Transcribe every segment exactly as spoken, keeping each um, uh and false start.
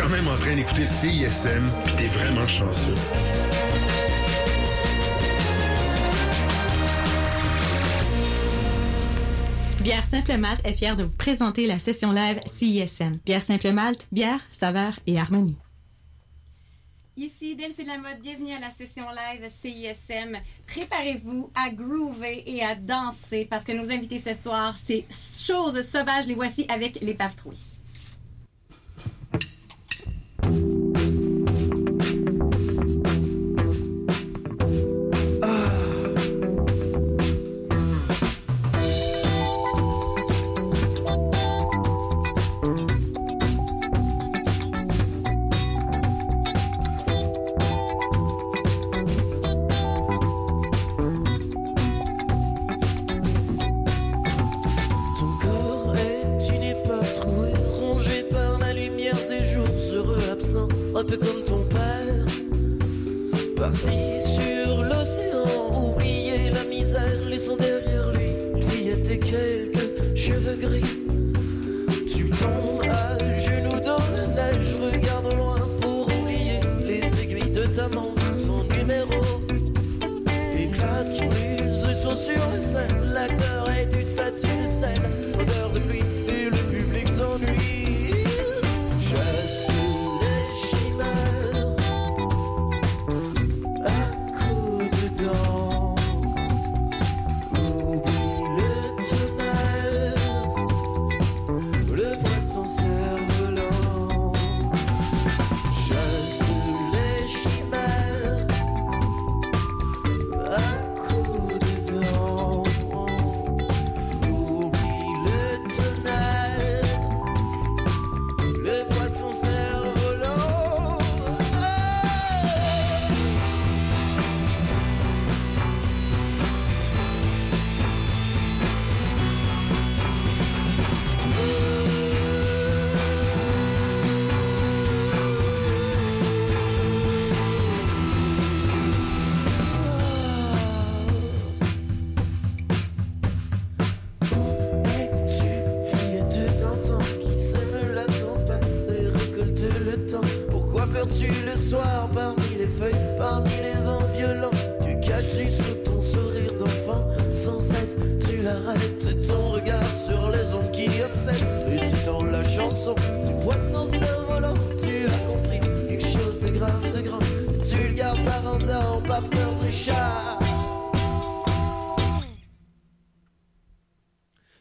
quand même en train d'écouter le C I S M, puis t'es vraiment chanceux. Bière Simple Malte est fière de vous présenter la session live C I S M. Bière Simple Malte, bière, saveur et harmonie. Ici Delphine Lamotte, bienvenue à la session live C I S M. Préparez-vous à groover et à danser parce que nos invités ce soir, c'est Choses Sauvages. Les voici avec les Pavetrouilles.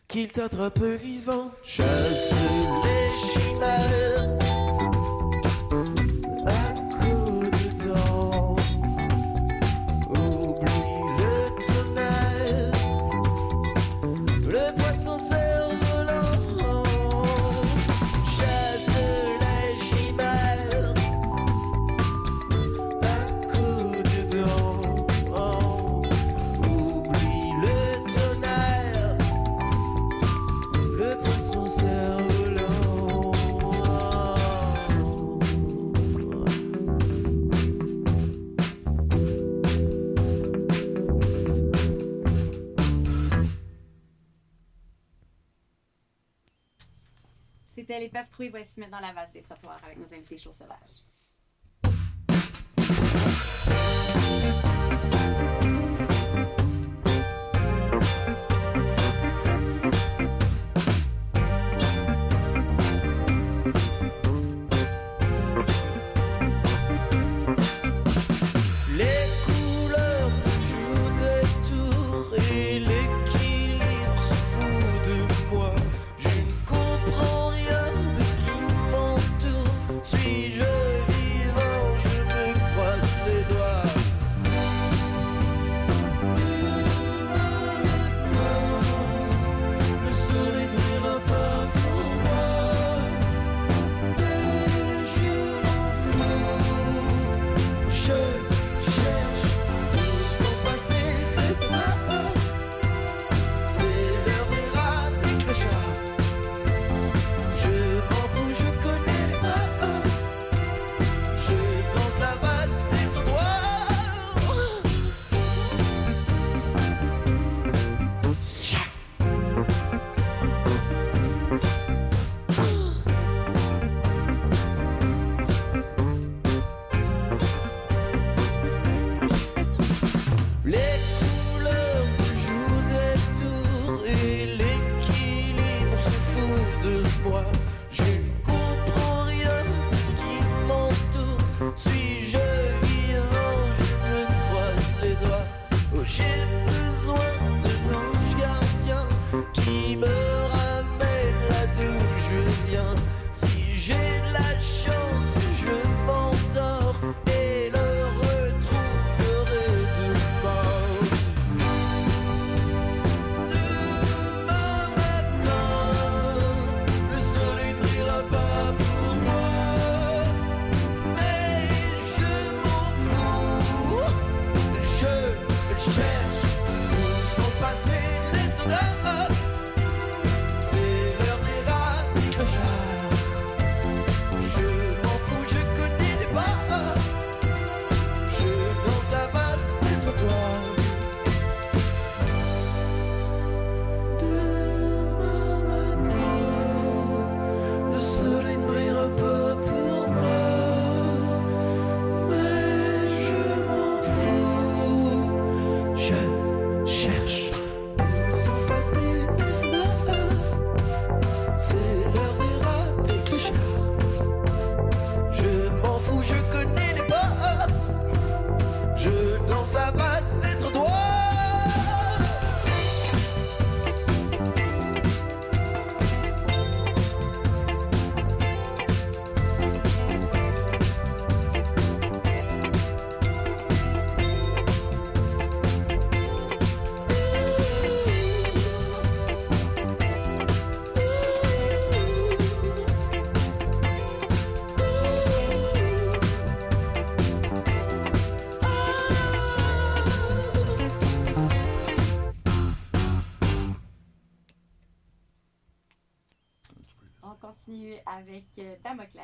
Qu'il t'attrape vivant, chasse les chimères. C'était les Pavetrouilles, voici maintenant la vase des trottoirs avec nos invités Choses Sauvages. Suis-je avec Damoclès.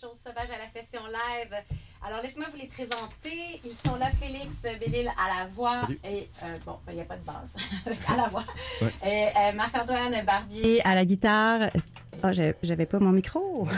Choses sauvages à la session live. Alors, laissez-moi vous les présenter. Ils sont là, Félix Bélil à la voix. Salut. Et euh, bon, il ben, n'y a pas de basse à la voix. Ouais. Et euh, Marc-Antoine Barbier à la guitare. Oh, j'avais pas mon micro.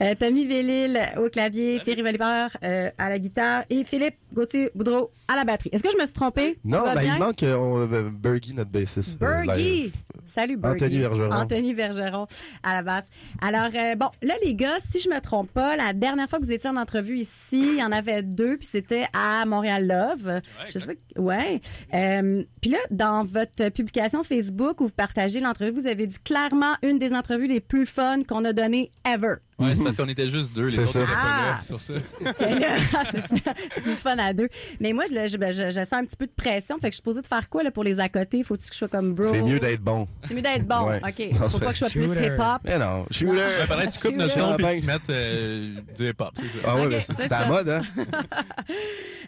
euh, Tommy Vélil au clavier, Salut. Thierry Valibert euh, à la guitare et Philippe Gauthier-Boudreau à la batterie. Est-ce que je me suis trompée? Non, ben, il manque euh, Bergy, notre bassiste. Bergy! Euh, Salut, Bergy. Anthony Bergeron. Anthony Bergeron à la basse. Alors, euh, bon, là, les gars, si je me trompe pas, la dernière fois que vous étiez en entrevue ici, il y en avait deux, puis c'était à Montréal Love. Ouais, je sais pas. Ouais. Euh, puis là, dans votre publication Facebook où vous partagez l'entrevue, vous avez dit clairement une des entrevues les plus fun qu'on a données ever. Ouais, c'est parce qu'on était juste deux, les c'est autres n'étaient pas là sur ça. C'est ça. C'est plus fun à deux. Mais moi, je, je, je, je sens un petit peu de pression. Fait que je suis posée de faire quoi là, pour les à côté? Faut-tu que je sois comme bro? C'est mieux d'être bon. C'est mieux d'être bon. Ouais. OK. Faut pas que je sois shooter. Plus hip-hop. Mais non, shooter. Ouais, pendant que tu coupes notre son et tu mettes euh, du hip-hop, c'est ça. Ah oui, okay, mais c'est, c'est, c'est à la mode, hein?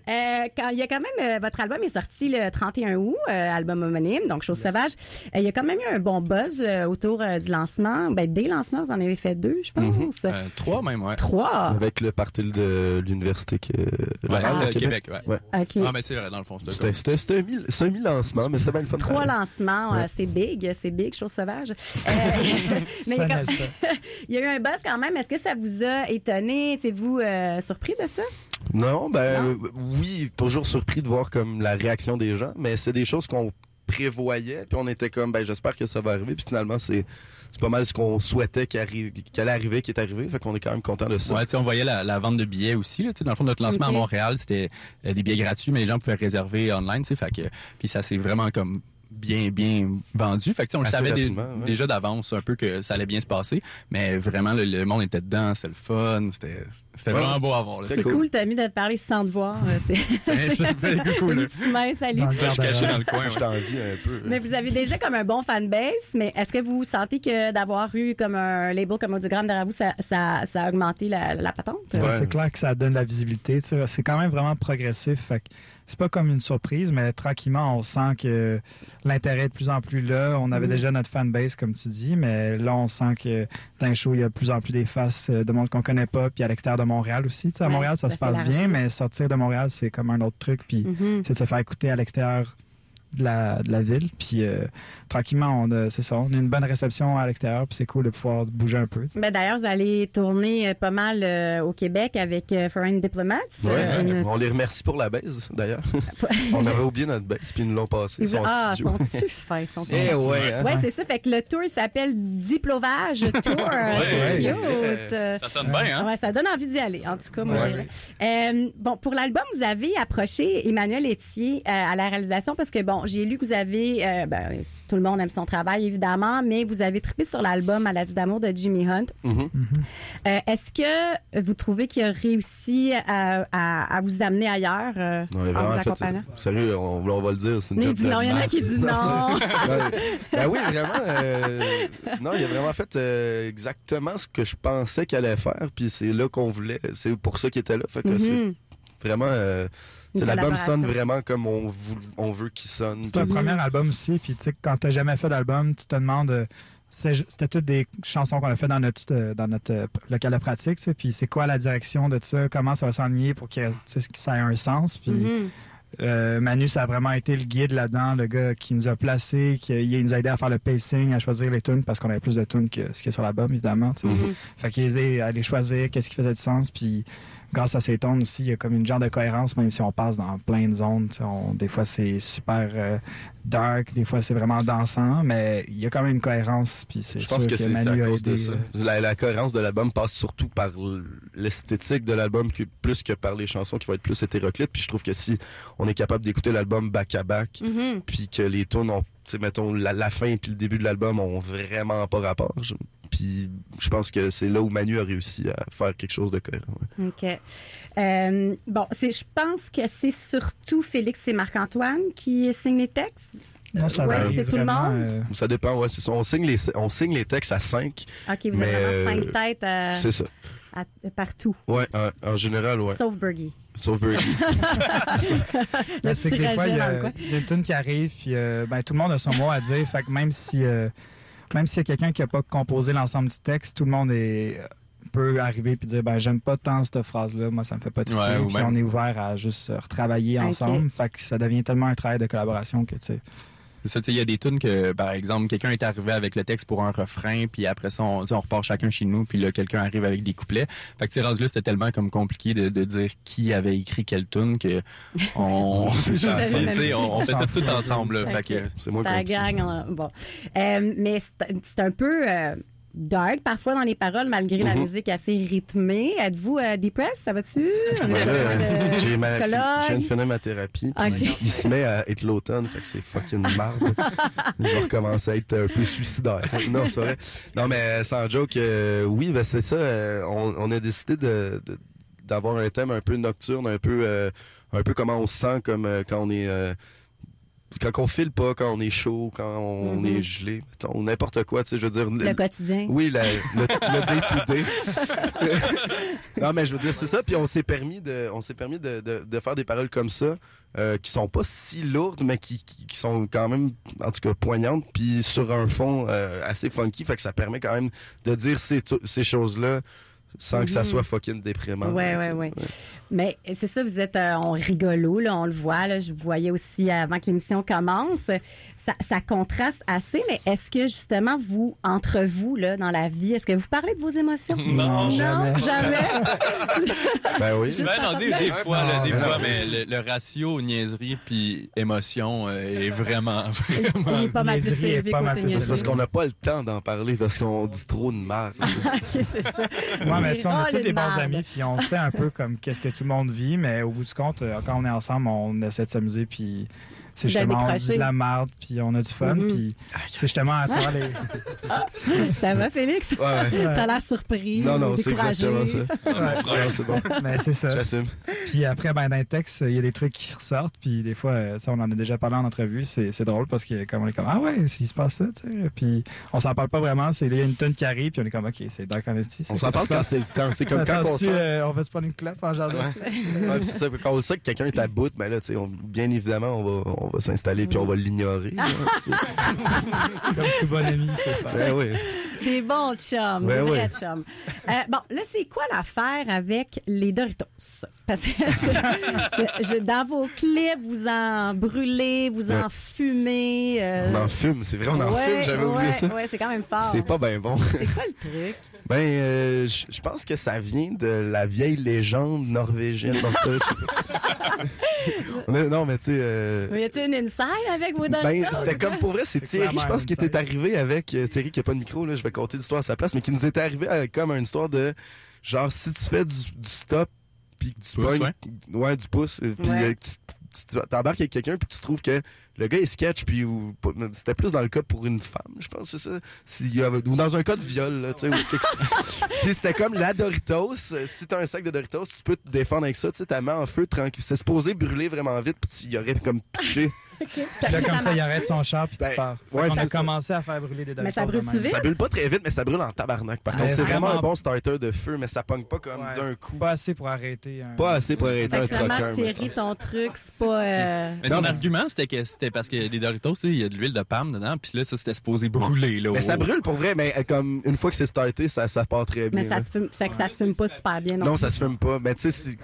Euh, quand, il y a quand même, euh, votre album est sorti le trente et un août, euh, album homonyme, donc Choses yes. Sauvages. Euh, il y a quand même eu un bon buzz euh, autour euh, du lancement. Ben, des lancements, vous en avez fait deux, je pense. Mm-hmm. Euh, trois même, ouais. Trois. Avec le parti de l'université que, ouais, la ah, race, à Québec. Québec ouais. ouais. Okay. Ah, mais c'est vrai, dans le fond, c'était C'était, c'était, c'était un mi- semi-lancement, mais c'était bien le fun. Trois lancements, ouais. euh, c'est big, c'est big, Choses Sauvages. Euh, mais ça il, y a même, il y a eu un buzz quand même. Est-ce que ça vous a étonné? Êtes-vous euh, surpris de ça? Non, ben non. Euh, oui, toujours surpris de voir comme la réaction des gens, mais c'est des choses qu'on prévoyait, puis on était comme ben j'espère que ça va arriver, puis finalement c'est c'est pas mal ce qu'on souhaitait qu'elle arrive, qu'elle arrivait, qui est arrivé, fait qu'on est quand même content de ça. Ouais, tu sais, on voyait la, la vente de billets aussi, là, tu sais, dans le fond notre lancement okay. à Montréal, c'était euh, des billets gratuits, mais les gens pouvaient réserver online, tu sais, fait que puis ça c'est vraiment comme bien, bien vendu. Fait que, tu sais, on le savait des, ouais. déjà d'avance un peu que ça allait bien se passer. Mais vraiment, le, le monde était dedans. C'était le fun. C'était, c'était ouais, vraiment beau à voir. Là. C'est, c'est cool, cool Tommy, de te parler sans te voir. C'est, c'est, c'est, c'est, c'est cool, une petite main, salut. Je suis caché dans le coin. Ouais. Je t'envie un peu. Mais vous avez déjà comme un bon fanbase, mais est-ce que vous sentez que d'avoir eu comme un label comme Audiogramme derrière vous, ça, ça, ça a augmenté la, la patente? Ouais. Ouais, c'est clair que ça donne la visibilité. T'sais. C'est quand même vraiment progressif. Fait que c'est pas comme une surprise, mais tranquillement, on sent que l'intérêt est de plus en plus là. On avait mmh. déjà notre fanbase, comme tu dis, mais là, on sent que dans les shows, il y a de plus en plus des faces de monde qu'on connaît pas, puis à l'extérieur de Montréal aussi. Tu sais, à Montréal, ouais, ça, ça se passe bien, chose. Mais sortir de Montréal, c'est comme un autre truc, puis mmh. c'est de se faire écouter à l'extérieur de la, de la ville, puis euh, tranquillement, on a, c'est ça, on a une bonne réception à l'extérieur, puis c'est cool de pouvoir bouger un peu. Ben d'ailleurs, vous allez tourner pas mal euh, au Québec avec euh, Foreign Diplomats. Ouais, euh, ouais. Une... On les remercie pour la baise, d'ailleurs. On avait oublié notre baise, puis ils nous l'ont passé. Son ah, studio. Sont-tu fins? Sont eh ouais, hein? Ouais, c'est ça, fait que le tour s'appelle Diplovage Tour. Ouais, c'est ouais. cute. Euh, ça sonne bien, hein? Ouais, ça donne envie d'y aller, en tout cas, moi, ouais. euh, Bon, pour l'album, vous avez approché Emmanuel Etier euh, à la réalisation, parce que, bon, j'ai lu que vous avez, euh, ben, tout le monde aime son travail évidemment, mais vous avez trippé sur l'album Maladie d'amour de Jimmy Hunt. Mm-hmm. Euh, est-ce que vous trouvez qu'il a réussi à, à, à vous amener ailleurs euh, non, en vous accompagnant? Fait, sérieux, on, on va le dire, c'est une job de non, il y en a qui disent non. non. Ben oui, vraiment. Euh, non, il a vraiment fait euh, exactement ce que je pensais qu'il allait faire, puis c'est là qu'on voulait, c'est pour ça qu'il était là. Fait que mm-hmm. c'est vraiment... Euh, T'sais, l'album sonne vraiment comme on, vou- on veut qu'il sonne. C'est ton premier album aussi, puis tu sais, quand t'as jamais fait d'album, tu te demandes... C'était, c'était toutes des chansons qu'on a fait dans notre dans notre local de pratique, tu sais, puis c'est quoi la direction de ça, comment ça va s'enligner pour que, que ça ait un sens, puis... Mm-hmm. Euh, Manu, ça a vraiment été le guide là-dedans, le gars qui nous a placés, qui il nous a aidé à faire le pacing, à choisir les tunes, parce qu'on avait plus de tunes que ce qu'il y a sur l'album, évidemment. Mm-hmm. Fait qu'il les a aidés à les choisir, qu'est-ce qui faisait du sens, puis grâce à ces tunes aussi, il y a comme une genre de cohérence, même si on passe dans plein de zones. On, des fois, c'est super euh, dark, des fois, c'est vraiment dansant, mais il y a quand même une cohérence, puis c'est Je sûr pense que, que c'est Manu a aidé. Ça. La, la cohérence de l'album passe surtout par l'esthétique de l'album, plus que par les chansons qui vont être plus hétéroclites, puis je trouve que si on est capable d'écouter l'album back-à-back, mm-hmm. puis que les tunes ont, tu sais, mettons, la, la fin puis le début de l'album ont vraiment pas rapport. Je, puis je pense que c'est là où Manu a réussi à faire quelque chose de cohérent. Ouais. OK. Euh, bon, c'est, je pense que c'est surtout Félix et Marc-Antoine qui signent les textes. Non, ça ouais, c'est tout le monde. Euh... Ça dépend, ouais. C'est, on, signe les, on signe les textes à cinq. OK, vous avez vraiment cinq têtes à, c'est ça. À, partout. Ouais, euh, en général, ouais. Sauf Bergy. Sauf Bergy. Mais c'est que des fois, il y a, y a une tune qui arrive, puis euh, ben, tout le monde a son mot à dire. Fait que même si, euh, même s'il y a quelqu'un qui n'a pas composé l'ensemble du texte, tout le monde est. Peut arriver puis dire ben j'aime pas tant cette phrase là, moi ça me fait pas triper, ouais, puis même... on est ouvert à juste retravailler okay. ensemble, fait que ça devient tellement un travail de collaboration que tu sais. C'est ça, tu sais, il y a des tunes que, par exemple, quelqu'un est arrivé avec le texte pour un refrain, puis après ça, on, on repart chacun chez nous, puis là, quelqu'un arrive avec des couplets. Fait que, tu sais, rendu là, c'était tellement comme compliqué de, de dire qui avait écrit quelle tune que on, c'est juste, tu sais, on, on fait ça tout ensemble, là. Fait que, c'est moins compliqué. Gang, bon. Euh, mais c'est, c'est un peu, euh... dark parfois dans les paroles, malgré mm-hmm. la musique assez rythmée. Êtes-vous euh, depressed? Ça va-tu? Ben là, de... j'ai ma... Je viens de finir ma thérapie. Okay. Il se met à être l'automne, fait que c'est fucking marde. Je recommence à être un peu suicidaire. Non, c'est vrai. Non, mais sans joke, euh, oui, ben c'est ça. Euh, on, on a décidé de, de, d'avoir un thème un peu nocturne, un peu, euh, un peu comment on se sent comme euh, quand on est... Euh, quand on file pas, quand on est chaud, quand on mm-hmm. est gelé, mettons, n'importe quoi, tu sais, je veux dire... Le, le quotidien. Oui, la, le, le day-to-day. Non, mais je veux dire, c'est ça, puis on s'est permis de, on s'est permis de, de, de faire des paroles comme ça, euh, qui sont pas si lourdes, mais qui, qui, qui sont quand même, en tout cas, poignantes, puis sur un fond euh, assez funky, fait que ça permet quand même de dire ces, ces choses-là, sans que ça soit fucking déprimant. Ouais, ouais, ouais, ouais. Mais c'est ça, vous êtes euh, on rigolo, là, on le voit. Là, je vous voyais aussi avant que l'émission commence. Ça, ça contraste assez, mais est-ce que justement, vous, entre vous, là, dans la vie, est-ce que vous parlez de vos émotions? Non, non jamais. jamais. Ben oui. Je ben, non, des, des fois, là, des non, fois, non, mais le, le ratio niaiserie puis émotion euh, est vraiment, vraiment... Il est pas mal plus élevé côté niaiserie. C'est parce qu'on n'a pas le temps d'en parler, parce qu'on dit trop de merde. OK, c'est ça. Ouais, mais tu sais, on a oh, tous les bons amis, puis on sait un peu comme qu'est-ce que tout le monde vit, mais au bout du compte, quand on est ensemble, on essaie de s'amuser, puis c'est justement, on dit de la merde, puis on a du fun, mm-hmm. puis c'est justement à toi les... Ça va, Félix? Ouais, ouais. T'as l'air surpris, non, non, découragé. Non, non, c'est exactement ça. Ouais. Ouais, c'est bon. Mais c'est ça. J'assume. Puis après, ben, dans les textes, il y a des trucs qui ressortent, puis des fois, ça, on en a déjà parlé en entrevue, c'est, c'est drôle, parce que comme on est comme, ah ouais, s'il se passe ça, tu sais, puis on s'en parle pas vraiment, c'est, il y a une tonne qui arrive, puis on est comme, OK, c'est dark honesty. On s'en parle quand c'est le temps, c'est comme quand on sent... Euh, on va se prendre une clope en jardin. Ouais. Ouais, c'est ça, quand on sait que quelqu'un est à bout, ben là, tu sais, bien évidemment, on va... on va s'installer puis on va l'ignorer. Là, comme tout bon ami, c'est ça. Ben oui. Des bons chums, ben des vrais oui. chums. Euh, bon, là, c'est quoi l'affaire avec les Doritos? Parce que je, je, je, dans vos clips, vous en brûlez, vous ouais. en fumez. Euh... On en fume, c'est vrai, on en ouais, fume, j'avais ouais, oublié ça. Oui, c'est quand même fort. C'est pas bien bon. C'est quoi le truc? Ben, euh, je, je pense que ça vient de la vieille légende norvégienne. Non, mais tu sais... Euh... Mais y a-tu une inside avec vos Doritos? Ben, c'était comme pour vrai, c'est, c'est Thierry, je pense, qui était arrivé avec... Euh, Thierry qui n'a pas de micro, là, je vais compter l'histoire à sa place, mais qui nous était arrivé avec comme une histoire de... Genre, si tu fais du, du stop, puis que tu pognes... Ouais. ouais, du pouce. Puis ouais. euh, tu, tu t'embarques avec quelqu'un, puis tu trouves que le gars, il sketch, puis ou, c'était plus dans le cas pour une femme, je pense, c'est ça. Si, euh, ou dans un cas de viol, là, tu sais. Puis c'était comme la Doritos. Si t'as un sac de Doritos, tu peux te défendre avec ça, tu sais, ta main en feu, tranquille. C'est supposé brûler vraiment vite, puis tu y aurais comme touché. Okay. Ça là, comme ça, ça il arrête son char puis ben, tu pars. Ouais, on a ça. Commencé à faire brûler des Doritos. Mais ça brûle vite? Ça brûle pas très vite, mais ça brûle en tabarnak. Par ouais, contre, c'est vraiment, vraiment un bon starter de feu, mais ça pogne pas comme ouais, d'un coup. Pas assez pour arrêter un... Pas assez pour arrêter un troqueur. Thierry, ton truc, c'est pas... Euh... Mais son argument, c'était que c'était parce que les Doritos, il y a de l'huile de palme dedans, puis là, ça, c'était supposé brûler. Là, mais ça brûle pour vrai, mais comme une fois que c'est starté, ça, ça part très bien. Mais ça se fume, fait que ça se fume pas super bien. Non, ça se fume pas. Mais tu sais...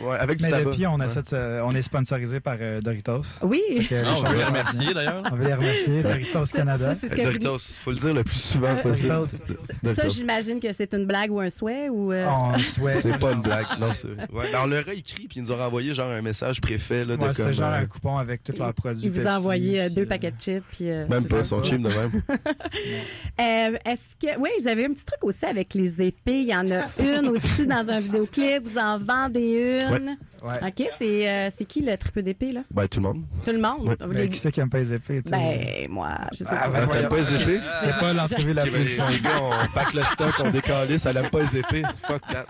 Ouais, avec du mais tabac. Depuis, on, ouais. euh, on est sponsorisé par euh, Doritos. Oui. Que, euh, non, on veut les remercier, d'ailleurs. On veut les remercier. Doritos c'est, Canada. Ça, euh, Doritos, il faut le dire le plus souvent possible. Doritos. Ça, j'imagine que c'est une blague ou un souhait. Ou euh... oh, un souhait. C'est pas une blague. Non, c'est... Ouais. Alors, le gars, il crie, puis il nous aura envoyé genre un message préfet. Là, ouais, de c'était comme, genre euh... un coupon avec tous leurs produits. Il vous a envoyé euh, deux euh... paquets de chips. Puis, euh, même pas, ils sont cheap de même. euh, est-ce que... Oui, vous avez un petit truc aussi avec les épées. Il y en a une aussi dans un vidéoclip. Vous en vendez une. Ouais. Ouais. OK, c'est, euh, c'est qui le triple d'épée, là? Ben, tout le monde. Tout le monde. Ouais. Mais qui c'est qui aime pas les épées? T'sais? Ben, moi, je sais ah, pas. Ben, t'aimes pas les épées? C'est pas l'entrevue la plus. Les gars, on pack le stock, on décalisse, elle aime pas les épées. Fuck that.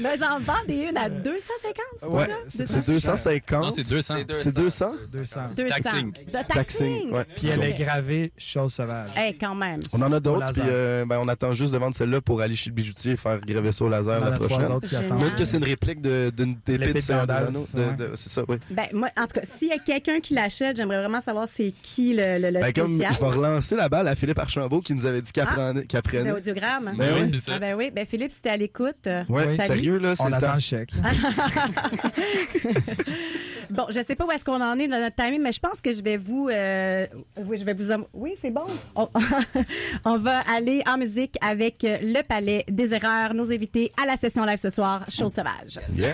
Mais ils en vendent des une à deux cent cinquante, ouais. c'est ça? C'est deux cent cinquante. Non, c'est deux cents. C'est deux cents? deux cents. Taxing. Taxing, ouais. Puis elle est gravée Choses Sauvages. Eh, quand même. On en a d'autres, puis ben, on attend juste de vendre celle-là pour aller chez le bijoutier et faire graver ça au laser la prochaine. Note que c'est une réplique d'une épée de Saint-Eustache. De, de, c'est ça, oui. Ben, moi, en tout cas, s'il y a quelqu'un qui l'achète, j'aimerais vraiment savoir c'est qui le, le, le ben, spécial. Comme je vais relancer la balle à Philippe Archambault qui nous avait dit qu'elle ah, prenait. Prenait. Audiogramme. Ben, ben oui, c'est ça. Ah, ben oui. Ben, Philippe, si t'es à l'écoute. Oui, euh, sérieux, là, c'est on le attend temps. Le chèque. Bon, je sais pas où est-ce qu'on en est dans notre timing, mais je pense que je vais vous... Euh, oui, je vais vous... Oui, c'est bon. On, on va aller en musique avec Le Palais des Erreurs, nos invités à la session live ce soir, Choses Sauvages. Yeah.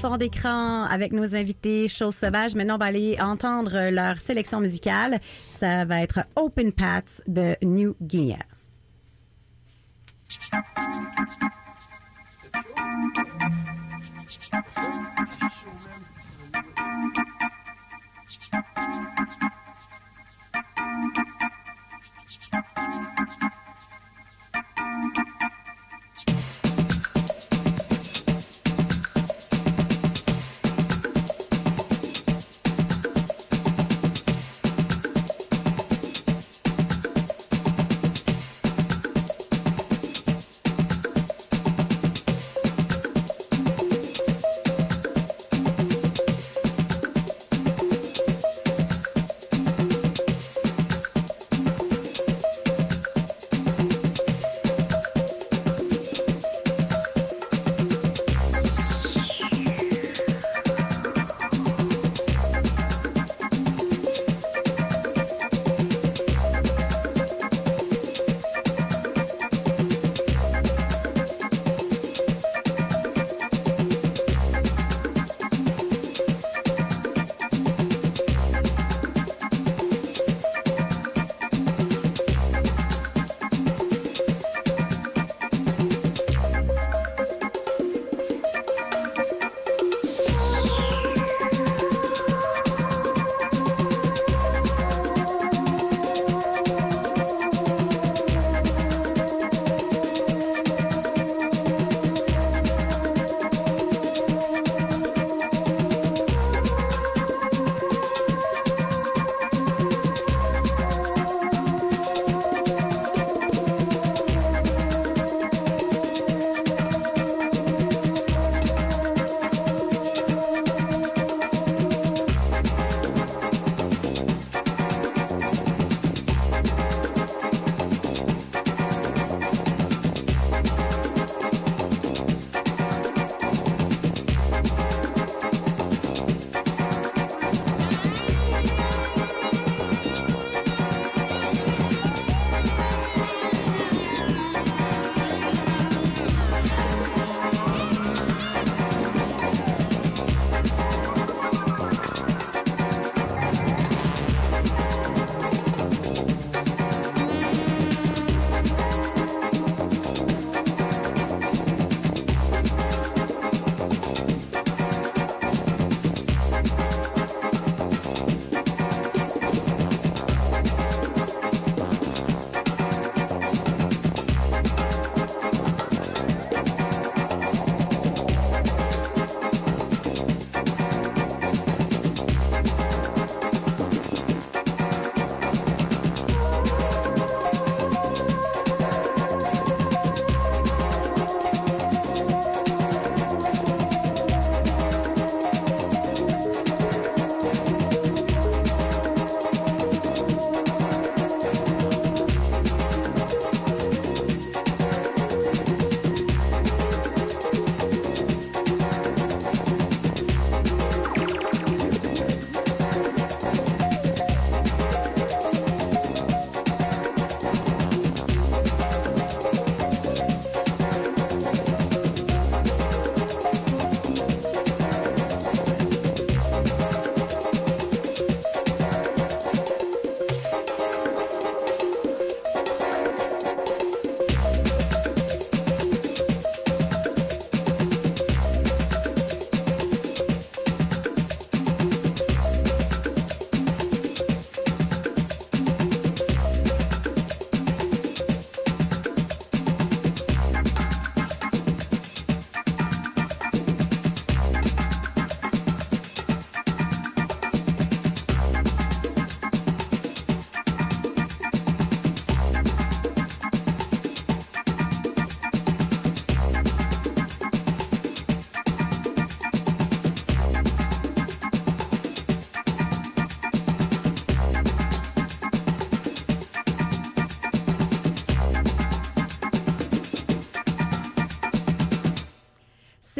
Fond d'écran avec nos invités Choses Sauvages. Maintenant, on va aller entendre leur sélection musicale. Ça va être Open Paths de New Guinea.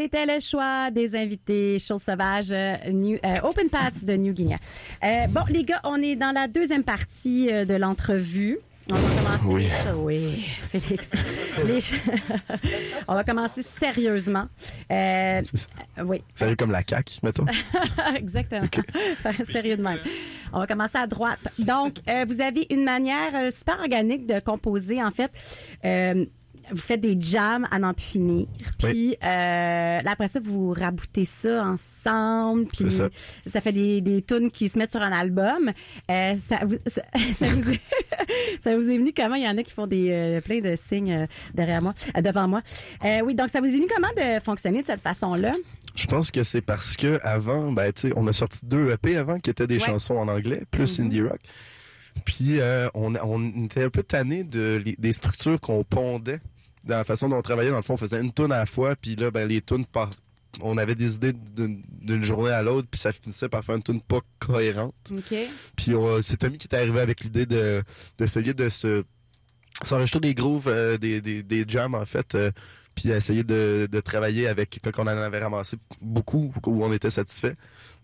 c'était le choix des invités Choses Sauvages, New, euh, Open Paths de New Guinea. Euh, bon, les gars, on est dans la deuxième partie de l'entrevue. On va commencer... Oui, oui Félix. Les... On va commencer sérieusement. Euh... Oui. Sérieux comme la C A Q, mettons. Exactement. Okay. Enfin, sérieux de même. On va commencer à droite. Donc, euh, vous avez une manière euh, super organique de composer, en fait. Euh, vous faites des jams à n'en plus finir. Puis, oui. euh, là, après ça, vous raboutez ça ensemble. Puis, ça. ça fait des, des tunes qui se mettent sur un album. Euh, ça, vous, ça, ça, vous est, ça vous est venu comment? Il y en a qui font des euh, plein de signes euh, derrière moi, euh, devant moi. Euh, oui, donc, ça vous est venu comment de fonctionner de cette façon-là? Je pense que c'est parce que avant, ben, tu sais, on a sorti deux E P avant qui étaient des ouais. chansons en anglais, plus mm-hmm. indie rock. Puis, euh, on, on était un peu tannés de, des structures qu'on pondait. Dans la façon dont on travaillait, dans le fond, on faisait une toune à la fois, puis là, ben les tounes, par... on avait des idées d'une, d'une journée à l'autre, puis ça finissait par faire une toune pas cohérente. Okay. Puis on, c'est Tommy qui est arrivé avec l'idée de d'essayer de se s'enregistrer des grooves, euh, des, des, des jams, en fait, euh, puis essayer de, de travailler avec, quand on en avait ramassé beaucoup, où on était satisfait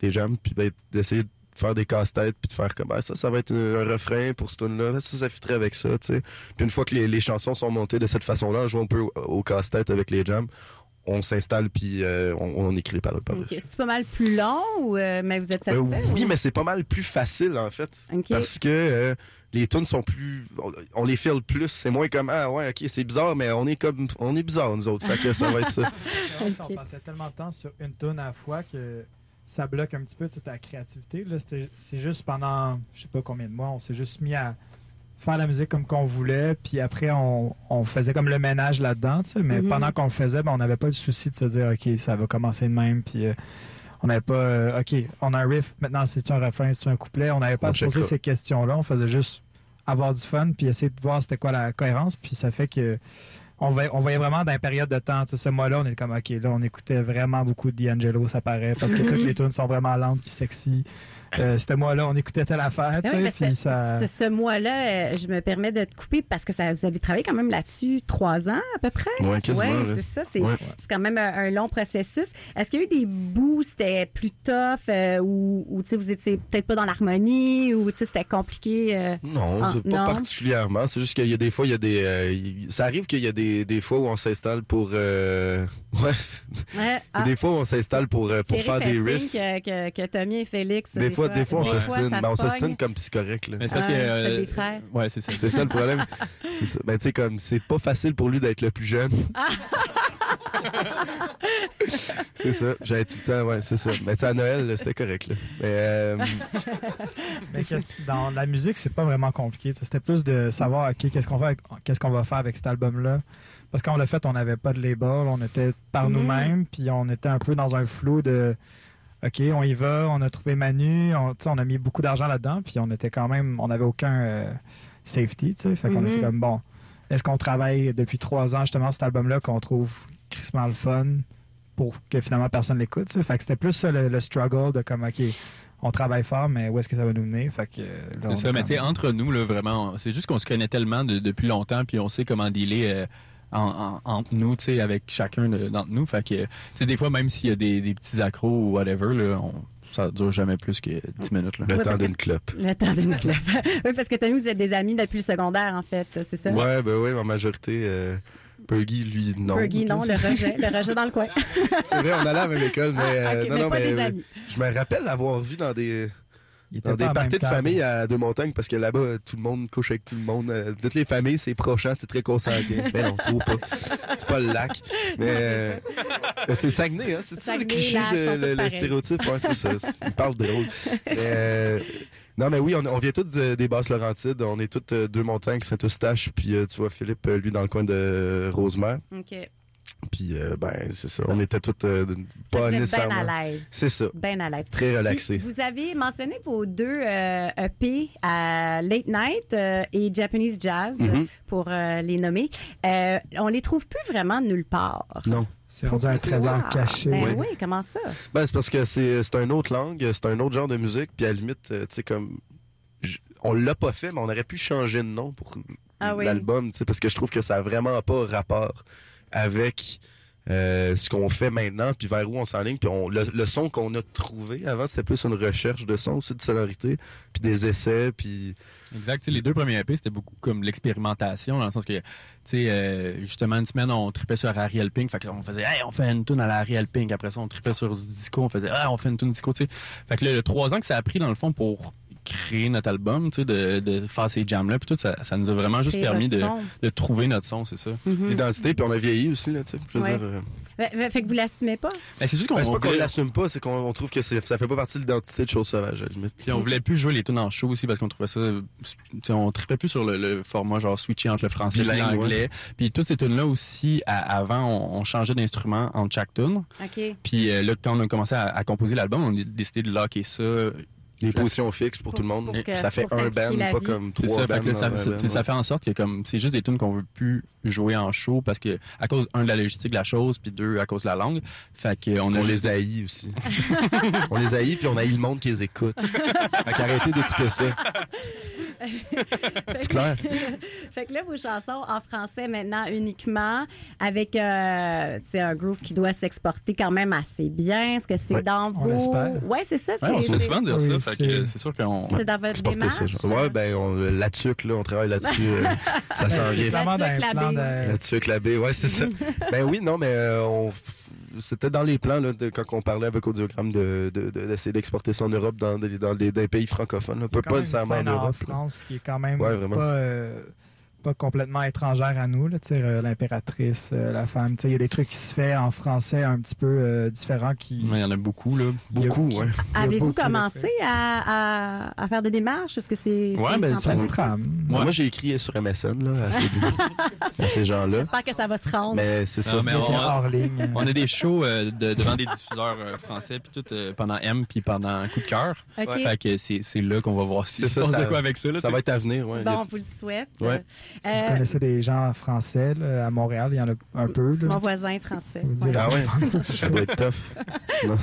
des jams, puis ben, d'essayer de faire des casse-têtes puis de faire comme ah, ça ça va être un refrain pour ce tune là ça ça fitterait avec ça, tu sais. Puis une fois que les, les chansons sont montées de cette façon là, on joue un peu au, au casse-tête avec les jams, on s'installe puis euh, on, on écrit les paroles par okay. C'est pas mal plus long ou euh, mais vous êtes satisfait? Euh, oui, ou... mais c'est pas mal plus facile en fait okay. parce que euh, les tunes sont plus on, on les file plus, c'est moins comme ah ouais OK, c'est bizarre mais on est comme on est bizarre nous autres, fait que ça va être ça. Okay. On passait tellement de temps sur une tune à la fois que ça bloque un petit peu ta créativité. Là, c'est juste pendant, je sais pas combien de mois, on s'est juste mis à faire la musique comme qu'on voulait, puis après, on, on faisait comme le ménage là-dedans, tu sais. Mais mm-hmm. pendant qu'on le faisait, ben, on n'avait pas le souci de se dire, OK, ça va commencer de même, puis euh, on n'avait pas, euh, OK, on a un riff, maintenant, c'est-tu un refrain, c'est-tu un couplet? On n'avait pas à se poser ces questions-là. On faisait juste avoir du fun, puis essayer de voir c'était quoi la cohérence, puis ça fait que... On voyait, on voyait vraiment dans une période de temps. Tu sais, ce mois-là, on est comme, OK, là, on écoutait vraiment beaucoup de D'Angelo, ça paraît, parce que toutes les tunes sont vraiment lentes puis sexy. Euh, ce mois-là, on écoutait telle affaire, tu oui, sais, puis ça... Ce, ce mois-là, je me permets de te couper parce que ça, vous avez travaillé quand même là-dessus trois ans, à peu près. Oui, quasiment. Oui, c'est ça. C'est, ouais. c'est quand même un, un long processus. Est-ce qu'il y a eu des bouts, c'était plus tough, euh, ou, ou tu sais, vous étiez peut-être pas dans l'harmonie, ou tu sais, c'était compliqué? Euh, non, en, c'est pas non? particulièrement. C'est juste qu'il y a des fois, il y a des... Euh, y, ça arrive qu'il y a des Des, des fois où on s'installe pour euh... ouais. ouais ah. Des fois où on s'installe pour euh, pour Thierry faire des riffs que, que que Tommy et Félix des, des fois, fois des fois on s'installe ben, on s'installe comme c'est correct là. Mais c'est parce que euh, c'est des frères. Ouais, c'est ça. C'est ça le problème. C'est ça. Ben tu sais comme c'est pas facile pour lui d'être le plus jeune. C'est ça, j'avais tout le temps, ouais, c'est ça. Mais tu sais, à Noël, là, c'était correct, là. Mais, euh... mais dans la musique, c'est pas vraiment compliqué. T'sais. C'était plus de savoir, OK, qu'est-ce qu'on fait, avec, qu'est-ce qu'on va faire avec cet album-là. Parce qu'on l'a fait, on n'avait pas de label, on était par mmh. nous-mêmes, puis on était un peu dans un flou de... OK, on y va, on a trouvé Manu, on, on a mis beaucoup d'argent là-dedans, puis on était quand même... On n'avait aucun euh, safety, tu sais. Fait qu'on mmh. était comme, bon, est-ce qu'on travaille depuis trois ans, justement, cet album-là, qu'on trouve... crissement le fun pour que finalement personne l'écoute. Ça. Fait que c'était plus ça le, le struggle de comme OK, on travaille fort, mais où est-ce que ça va nous mener? Fait que, là, c'est ça, mais tu sais, entre nous, là, vraiment, on, c'est juste qu'on se connaît tellement de, depuis longtemps, puis on sait comment dealer euh, en, en, entre nous, tu sais, avec chacun de, d'entre nous. Fait que, tu sais, des fois, même s'il y a des, des petits accros ou whatever, là, on. Ça dure jamais plus que dix minutes. Là. Le ouais, temps d'une clope. Le temps d'une clope. Oui, parce que Tommy, vous êtes des amis depuis le secondaire, en fait, c'est ça? Oui, ben oui, en majorité. Euh, Bergy, lui, non. Bergy, non, le rejet. Le rejet dans le coin. C'est vrai, on allait à la même école, mais, ah, okay, non, mais, non, pas mais des amis. Je me rappelle l'avoir vu dans des. Dans des parties de famille à Deux-Montagnes, parce que là-bas, tout le monde couche avec tout le monde. Toutes les familles, c'est prochain, c'est très consanguin. Mais non, trop pas. C'est pas le lac. Mais non, c'est, c'est Saguenay, hein? C'est ça le cliché de le, le stéréotype. Ouais, c'est ça. Ils parlent drôle. euh, non, mais oui, on, on vient tous de, des Basses-Laurentides. On est tous euh, Deux-Montagnes, Saint-Eustache. Puis euh, tu vois, Philippe, lui, dans le coin de euh, Rosemère. OK. Puis, euh, ben, c'est ça. ça. On était toutes euh, pas nécessairement... bien à l'aise. C'est ça. Bien à l'aise. Très relaxé. Puis, vous avez mentionné vos deux euh, E P à Late Night euh, et Japanese Jazz, mm-hmm. pour euh, les nommer. Euh, on les trouve plus vraiment nulle part. Non. C'est rendu un trésor caché. Ben oui. oui, comment ça? Ben, c'est parce que c'est, c'est une autre langue, c'est un autre genre de musique. Puis, à la limite, euh, tu sais, comme... J- on l'a pas fait, mais on aurait pu changer de nom pour ah, l'album, oui. tu sais, parce que je trouve que ça a vraiment pas rapport... avec euh, ce qu'on fait maintenant, puis vers où on s'enligne. Puis on, le, le son qu'on a trouvé avant, c'était plus une recherche de son aussi, de sonorité, puis des essais, puis... Exact. Les deux premiers E P, c'était beaucoup comme l'expérimentation, dans le sens que, tu sais, euh, justement, une semaine, on tripait sur Ariel Pink, fait qu'on faisait « Hey, on fait une tune à la Ariel Pink », après ça, on tripait sur du disco, on faisait « Ah, on fait une tune disco », tu sais. Fait que là, le trois ans que ça a pris, dans le fond, pour... créer notre album, tu sais, de, de faire ces jams-là, puis tout, ça, ça nous a vraiment juste permis de, de trouver notre son, c'est ça. Mm-hmm. L'identité, puis on a vieilli aussi, là, tu sais, je veux ouais. dire... Euh... Fait, fait que vous l'assumez pas? Ben, c'est juste qu'on... Ben, c'est pas qu'on l'assume pas, c'est qu'on on trouve que c'est, ça fait pas partie de l'identité de Choses Sauvages, à la limite. Puis on voulait plus jouer les tunes en show aussi, parce qu'on trouvait ça... Tu sais, on tripait plus sur le, le format, genre, switché entre le français Bilingue, et l'anglais. Ouais. Puis toutes ces tunes-là aussi, à, avant, on, on changeait d'instrument entre chaque tune. OK. Puis euh, là, quand on a commencé à, à composer l'album, on a décidé de locker ça... Des positions fixes pour, pour tout le monde. Que, ça fait un band, pas vie. Comme trois ça, bands. Fait ça, ça, band, ça fait en sorte que comme c'est juste des tunes qu'on veut plus jouer en show parce que à cause un de la logistique de la chose puis deux à cause de la langue. Fait que parce on a les haït aussi. On les haït puis on haït le monde qui les écoute. Fait qu'arrêtez d'écouter ça. C'est clair. Fait que là vos chansons en français maintenant uniquement avec euh, c'est un groove qui doit s'exporter quand même assez bien. Est-ce que c'est ouais. dans on vos ouais c'est ça. Ouais, on se fait souvent dire oui. ça. Fait que c'est sûr qu'on... C'est dans votre démarche? Ça, ouais, ben, on, la tuque, là, on travaille là-dessus. euh, ça s'en vient. La tuque, la baie. Ouais, c'est ça. Ben oui, non, mais euh, on... c'était dans les plans, là, de, quand on parlait avec Audiogramme de, de, de, d'essayer d'exporter ça en Europe, dans des, dans des, des pays francophones, là. Peut pas nécessairement en Europe. En France, là. Qui est quand même ouais, pas... Euh... pas complètement étrangère à nous, là, euh, l'impératrice, euh, la femme. Il y a des trucs qui se font en français un petit peu euh, différents. Qui... Il y en a beaucoup. Là. Beaucoup, oui. Avez-vous beaucoup commencé à, à, à faire des démarches? Est-ce que c'est... Oui, bien, c'est une trame. Moi, j'ai écrit sur M S N là, à, ces... à ces gens-là. J'espère que ça va se rendre. Mais c'est ça. Non, mais on, on, hors ligne. On a des shows euh, de, devant des diffuseurs euh, français puis tout euh, pendant M puis pendant Coup de cœur. Okay. Fait que c'est, c'est là qu'on va voir si ça se passe de quoi avec ça. Là, ça t'sais. Va être à venir. Ouais. Bon, on vous le souhaite. Ouais. Si vous euh, connaissez des gens français, là, à Montréal, il y en a un peu. Là. Mon voisin français. Ouais. Ah oui, ça doit être tough.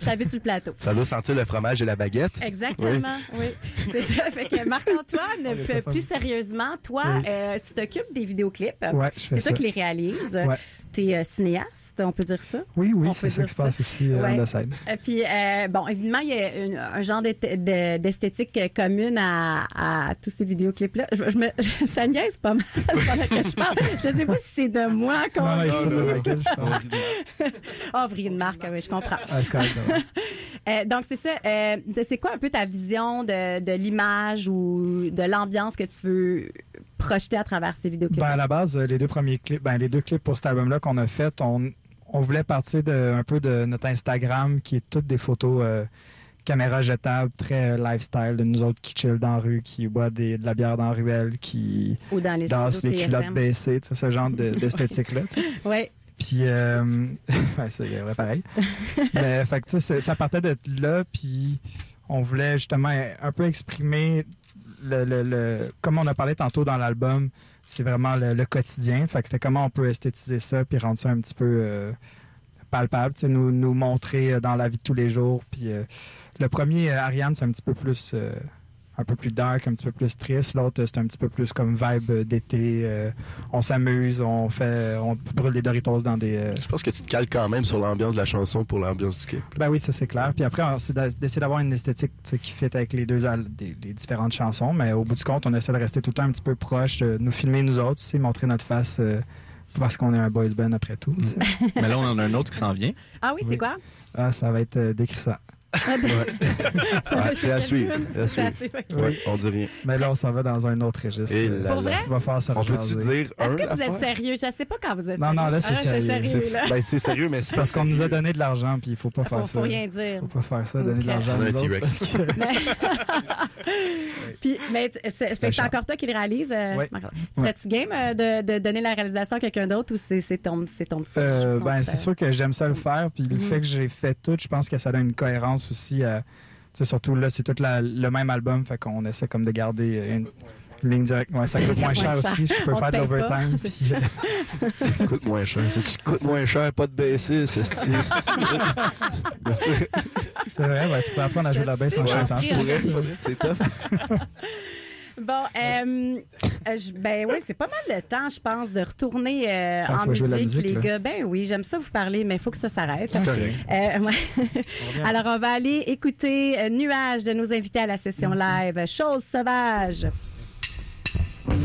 J'habite sur le plateau. Ça doit sentir le fromage et la baguette. Exactement, oui. oui. C'est ça. Fait que Marc-Antoine, plus, plus sérieusement, toi, oui. euh, tu t'occupes des vidéoclips. Ouais, je fais c'est ça. Toi qui les réalises. Ouais. Tu es euh, cinéaste, on peut dire ça? Oui, oui, on c'est ça qui se passe aussi euh, ouais. en scène. Euh, puis, euh, bon, évidemment, il y a une, un genre d'esth- de, d'esthétique commune à, à tous ces vidéoclips-là. Je, je me, je, ça niaise pas mal pendant que je parle. Je sais pas si c'est de moi qu'on non, rit. Non, non, non, je parle. Ah, vrille de marque, oui, je comprends. Ah, c'est correct, euh, donc, c'est ça. Euh, c'est quoi un peu ta vision de, de l'image ou de l'ambiance que tu veux projeter à travers ces vidéoclips? Ben, à la base, les deux premiers clips, ben, les deux clips pour cet album-là qu'on a fait, on, on voulait partir de, un peu de notre Instagram qui est toutes des photos... Euh, caméra jetable, très lifestyle de nous autres qui chill dans la rue, qui boit des, de la bière dans la ruelle, qui Ou dans les danse les C I S M. Culottes baissées, tu sais, ce genre de, d'esthétique-là. Oui. Puis, euh, ben, c'est vrai, pareil. Mais, fait que, tu sais, ça partait de là, puis on voulait justement un peu exprimer, le, le, le comme on a parlé tantôt dans l'album, c'est vraiment le, le quotidien. Fait que c'était comment on peut esthétiser ça, puis rendre ça un petit peu euh, palpable, tu sais, nous, nous montrer dans la vie de tous les jours, puis... Euh, le premier, euh, Ariane, c'est un petit peu plus euh, un peu plus dark, un petit peu plus triste. L'autre, c'est un petit peu plus comme vibe d'été. Euh, on s'amuse, on fait, on brûle des Doritos dans des... Euh... Je pense que tu te cales quand même sur l'ambiance de la chanson pour l'ambiance du clip. Ben oui, ça, c'est clair. Puis après, on, c'est d'essayer d'avoir une esthétique qui fit avec les deux al- des, les différentes chansons. Mais au bout du compte, on essaie de rester tout le temps un petit peu proche, euh, nous filmer nous autres, tu sais, montrer notre face... Euh, parce qu'on est un boys band après tout. Mmh. Mais là, on en a un autre qui s'en vient. Ah oui, oui. C'est quoi? Ah, ça va être euh, décrissant. Ah, c'est à suivre. À suivre. Assez, okay. Oui, on dit rien. Mais là, on s'en va dans un autre registre. Là, pour vrai? On va faire ça. On peut-tu dire un? Est-ce que vous êtes sérieux? Je ne sais pas quand vous êtes sérieux. Non, non, là, c'est ah, sérieux. C'est sérieux, c'est, là. Ben, c'est sérieux, mais c'est parce qu'on nous a donné de l'argent, puis il ne faut pas faire faut, ça. Il ne faut rien dire. Il ne faut pas faire ça, okay. Donner de l'argent à nous autres. Puis, mais c'est, fait que c'est encore toi qui le réalise. Euh, oui. Tu serais-tu game euh, de, de donner la réalisation à quelqu'un d'autre ou c'est, c'est, ton, c'est ton petit... Euh, ben, c'est sûr que j'aime ça le faire, puis le fait que j'ai fait tout, je pense que ça donne une cohérence aussi à, surtout là c'est tout la, le même album fait qu'on essaie comme de garder euh, une ligne directe ouais, ça coûte moins cher aussi je peux on faire de l'overtime pas, puis, euh... ça coûte moins cher ça, ça coûte moins cher pas de baisser c'est c'est vrai ben, tu peux apprendre à jouer de la baisse en chantant c'est tough Bon, euh, je, ben oui, c'est pas mal le temps, je pense, de retourner euh, ah, en musique, musique, les là. gars. Ben oui, j'aime ça vous parler, mais il faut que ça s'arrête. C'est euh, ouais. on Alors, on va aller écouter Nuages de nos invités à la session live. Choses sauvages. Mais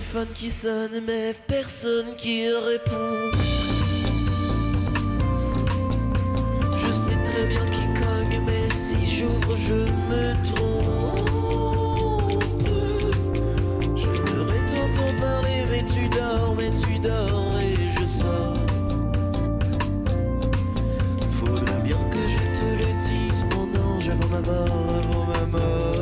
téléphone qui sonne, mais personne qui répond. Je sais très bien qui cogne, mais si j'ouvre, je me trompe. Je devrais t'entendre parler, mais tu dors, mais tu dors et je sors. Faudrait bien que je te le dise, mon ange, avant ma mort, avant ma mort.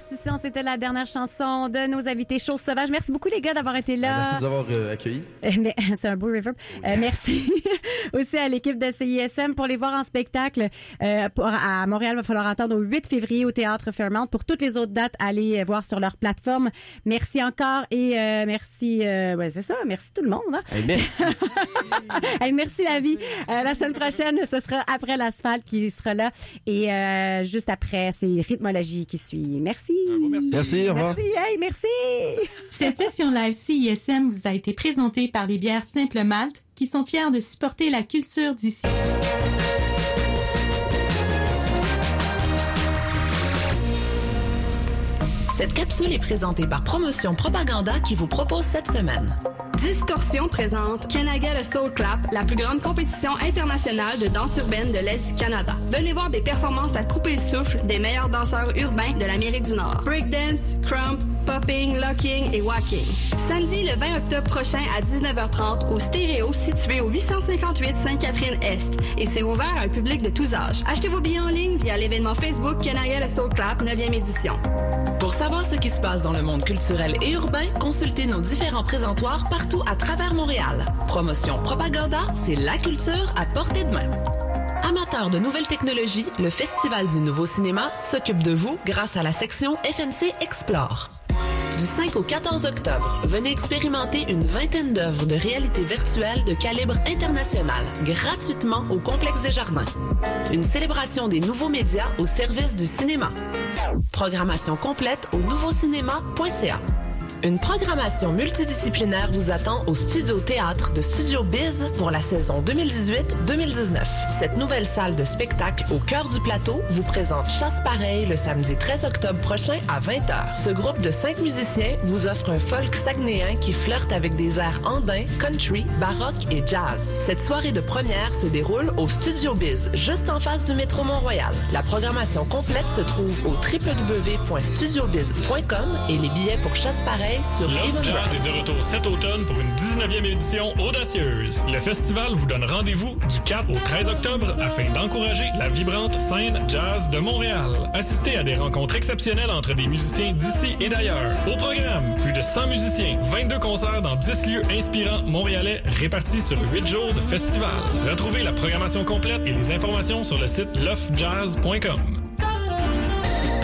Superstition, c'était la dernière chanson de nos invités Choses Sauvages. Merci beaucoup, les gars, d'avoir été là. Merci de nous avoir euh, accueillis. C'est un beau reverb. Oui. Euh, merci aussi à l'équipe de C I S M pour les voir en spectacle. Euh, pour, à Montréal, il va falloir attendre au huit février au Théâtre Fairmount. Pour toutes les autres dates, allez voir sur leur plateforme. Merci encore et euh, merci... Euh, ouais, c'est ça, merci tout le monde. Hein? Hey, merci. Hey, merci, la vie. Euh, la semaine prochaine, ce sera Après l'asphalte qui sera là. Et euh, juste après, c'est Rythmologie qui suit. Merci. Un beau merci. Merci, au revoir. Merci, hey, merci. Cette session live C I S M vous a été présentée par les bières Simple Malte qui sont fiers de supporter la culture d'ici. Cette capsule est présentée par Promotion Propaganda qui vous propose cette semaine. Distorsion présente Canada le Soul Clap, la plus grande compétition internationale de danse urbaine de l'Est du Canada. Venez voir des performances à couper le souffle des meilleurs danseurs urbains de l'Amérique du Nord. Breakdance, crump, popping, locking et walking. Samedi le vingt octobre prochain à dix-neuf heures trente au Stéréo situé au huit cent cinquante-huit Sainte-Catherine-Est et c'est ouvert à un public de tous âges. Achetez vos billets en ligne via l'événement Facebook Canada le Soul Clap neuvième édition. Pour savoir ce qui se passe dans le monde culturel et urbain, consultez nos différents présentoirs partout à travers Montréal. Promotion Propaganda, c'est la culture à portée de main. Amateurs de nouvelles technologies, le Festival du Nouveau Cinéma s'occupe de vous grâce à la section F N C Explore. Du cinq au quatorze octobre, venez expérimenter une vingtaine d'œuvres de réalité virtuelle de calibre international, gratuitement au Complexe des Jardins. Une célébration des nouveaux médias au service du cinéma. Programmation complète au nouveau cinéma point c a. Une programmation multidisciplinaire vous attend au Studio Théâtre de Studio Biz pour la saison deux mille dix-huit deux mille dix-neuf. Cette nouvelle salle de spectacle au cœur du plateau vous présente Chasse Pareil le samedi treize octobre prochain à vingt heures. Ce groupe de cinq musiciens vous offre un folk saguenéen qui flirte avec des airs andins, country, baroque et jazz. Cette soirée de première se déroule au Studio Biz, juste en face du métro Mont-Royal. La programmation complète se trouve au w w w point studio biz point com et les billets pour Chasse Pareil sur Love Jazz est de retour cet automne pour une dix-neuvième édition audacieuse. Le festival vous donne rendez-vous du quatre au treize octobre afin d'encourager la vibrante scène jazz de Montréal. Assistez à des rencontres exceptionnelles entre des musiciens d'ici et d'ailleurs. Au programme, plus de cent musiciens, vingt-deux concerts dans dix lieux inspirants montréalais répartis sur huit jours de festival. Retrouvez la programmation complète et les informations sur le site love jazz point com.